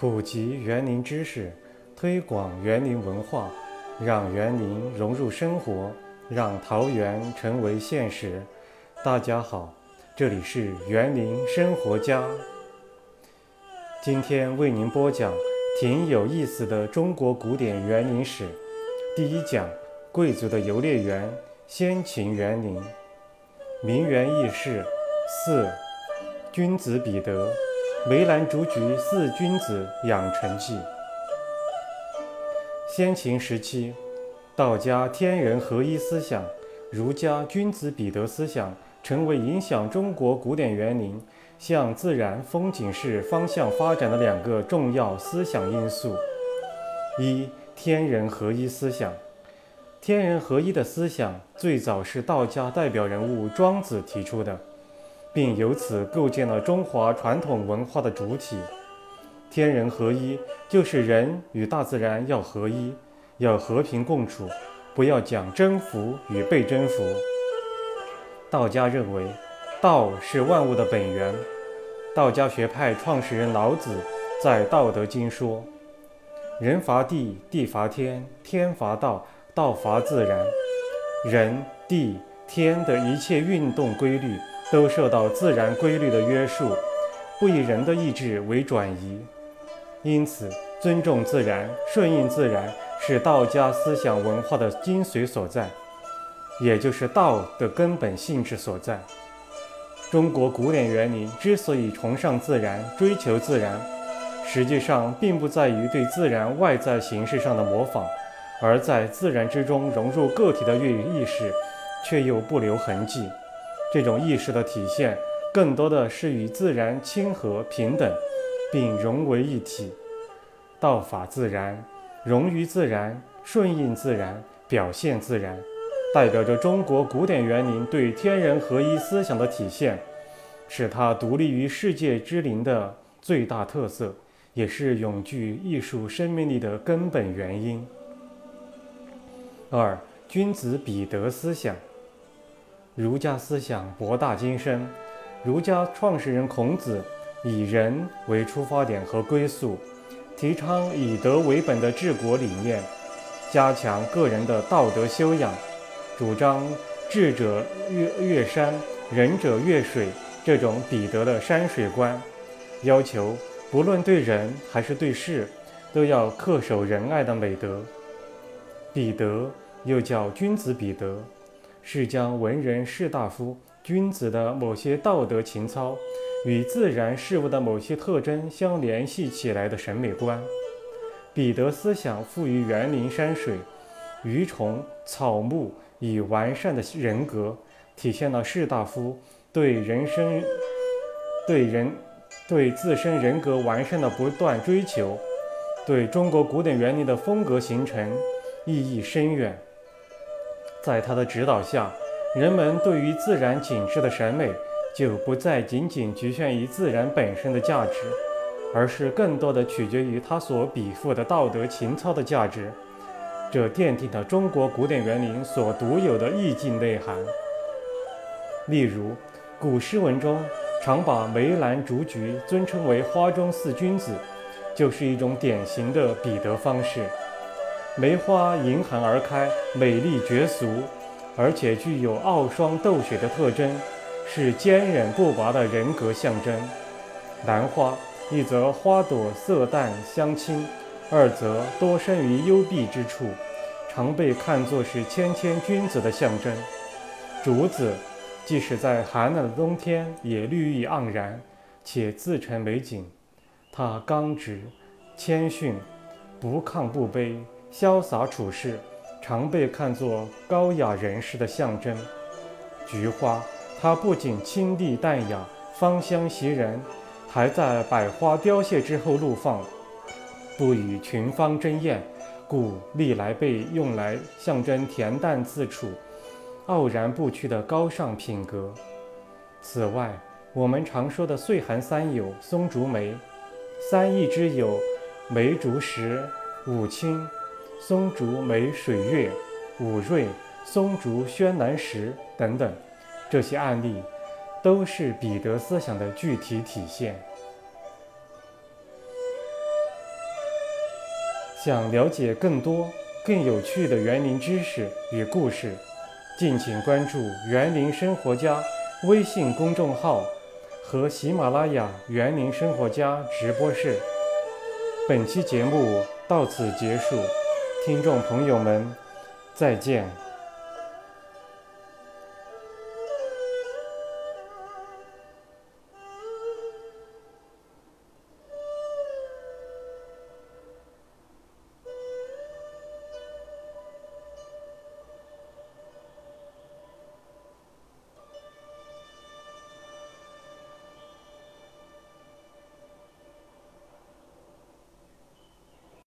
普及园林知识，推广园林文化，让园林融入生活，让桃园成为现实。大家好，这里是园林生活家，今天为您播讲挺有意思的中国古典园林史，第一讲，贵族的游猎园，先秦园林。名园轶事四，君子彼得，梅兰竹菊四君子养成记。先秦时期，道家天人合一思想，儒家君子彼得思想成为影响中国古典园林向自然风景式方向发展的两个重要思想因素。一、天人合一思想。天人合一的思想最早是道家代表人物庄子提出的，并由此构建了中华传统文化的主体。天人合一就是人与大自然要合一，要和平共处，不要讲征服与被征服。道家认为道是万物的本源。道家学派创始人老子在《道德经》说，人伐地，地伐天，天伐道，道伐自然。人、地、天的一切运动规律都受到自然规律的约束，不以人的意志为转移。因此，尊重自然，顺应自然是道家思想文化的精髓所在，也就是道的根本性质所在。中国古典园林之所以崇尚自然，追求自然，实际上并不在于对自然外在形式上的模仿，而在自然之中融入个体的意识，却又不留痕迹。这种意识的体现更多的是与自然亲和平等，并融为一体。道法自然，融于自然，顺应自然，表现自然，代表着中国古典园林对天人合一思想的体现，是它独立于世界之林的最大特色，也是永具艺术生命力的根本原因。二、君子彼得思想。儒家思想博大精深，儒家创始人孔子以人为出发点和归宿，提倡以德为本的治国理念，加强个人的道德修养，主张智者越山，仁者越水这种彼得的山水观，要求不论对人还是对事，都要恪守仁爱的美德。彼得又叫君子彼得，是将文人士大夫、君子的某些道德情操与自然事物的某些特征相联系起来的审美观。彼得思想赋予园林山水、鱼虫、草木以完善的人格，体现了士大夫对自身人格完善的不断追求，对中国古典园林的风格形成意义深远。在他的指导下，人们对于自然景致的审美就不再仅仅局限于自然本身的价值，而是更多的取决于他所禀赋的道德情操的价值，这奠定了中国古典园林所独有的意境内涵。例如，古诗文中常把梅兰竹菊尊称为花中四君子，就是一种典型的彼得方式。梅花迎寒而开，美丽绝俗，而且具有傲霜斗雪的特征，是坚韧不拔的人格象征。兰花，一则花朵色淡香清，二则多生于幽闭之处，常被看作是谦谦君子的象征。竹子即使在寒冷的冬天也绿意盎然，且自成美景。它刚直谦逊，不亢不卑，潇洒处世，常被看作高雅人士的象征。菊花，它不仅清丽淡雅，芳香袭人，还在百花凋谢之后怒放，不与群芳争艳，故历来被用来象征恬淡自处、傲然不屈的高尚品格。此外，我们常说的岁寒三友松竹梅，三益之友梅竹石、五清、松竹梅水月、五瑞、松竹轩南石等等，这些案例都是彼得思想的具体体现。想了解更多更有趣的园林知识与故事，敬请关注园林生活家微信公众号和喜马拉雅园林生活家直播室。本期节目到此结束，听众朋友们，再见。